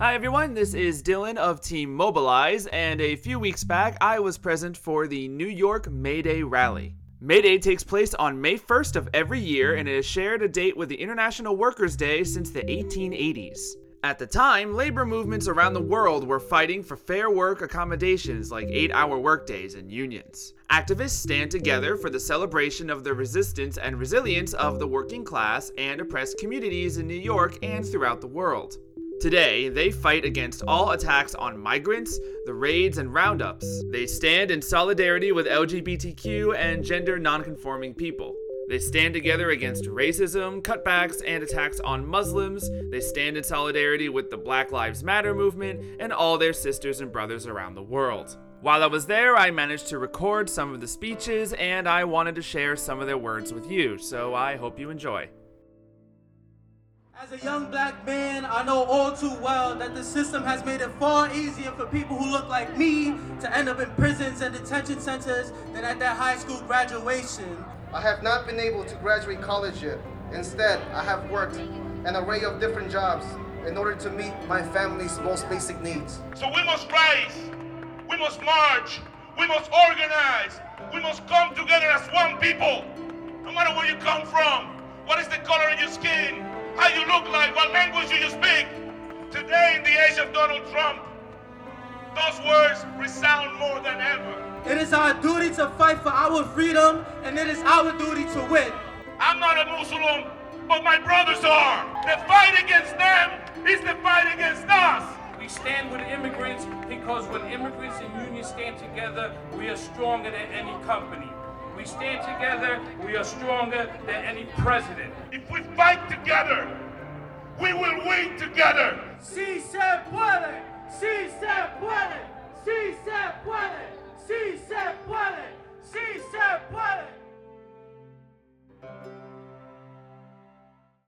Hi everyone, this is Dylan of Team Mobilize, and a few weeks back I was present for the New York May Day rally. May Day takes place on May 1st of every year, and it has shared a date with the International Workers' Day since the 1880s. At the time, labor movements around the world were fighting for fair work accommodations like 8-hour workdays and unions. Activists stand together for the celebration of the resistance and resilience of the working class and oppressed communities in New York and throughout the world. Today, they fight against all attacks on migrants, the raids and roundups. They stand in solidarity with LGBTQ and gender nonconforming people. They stand together against racism, cutbacks, and attacks on Muslims. They stand in solidarity with the Black Lives Matter movement and all their sisters and brothers around the world. While I was there, I managed to record some of the speeches, and I wanted to share some of their words with you, so I hope you enjoy. As a young black man, I know all too well that the system has made it far easier for people who look like me to end up in prisons and detention centers than at their high school graduation. I have not been able to graduate college yet. Instead, I have worked an array of different jobs in order to meet my family's most basic needs. So we must rise, we must march, we must organize, we must come together as one people. No matter where you come from, what is the color of your skin, how you look like, what language you speak. Today, in the age of Donald Trump, those words resound more than ever. It is our duty to fight for our freedom, and it is our duty to win. I'm not a Muslim, but my brothers are. The fight against them is the fight against us. We stand with immigrants because when immigrants and unions stand together, we are stronger than any company. We stand together, we are stronger than any president. If we fight together, we will win together.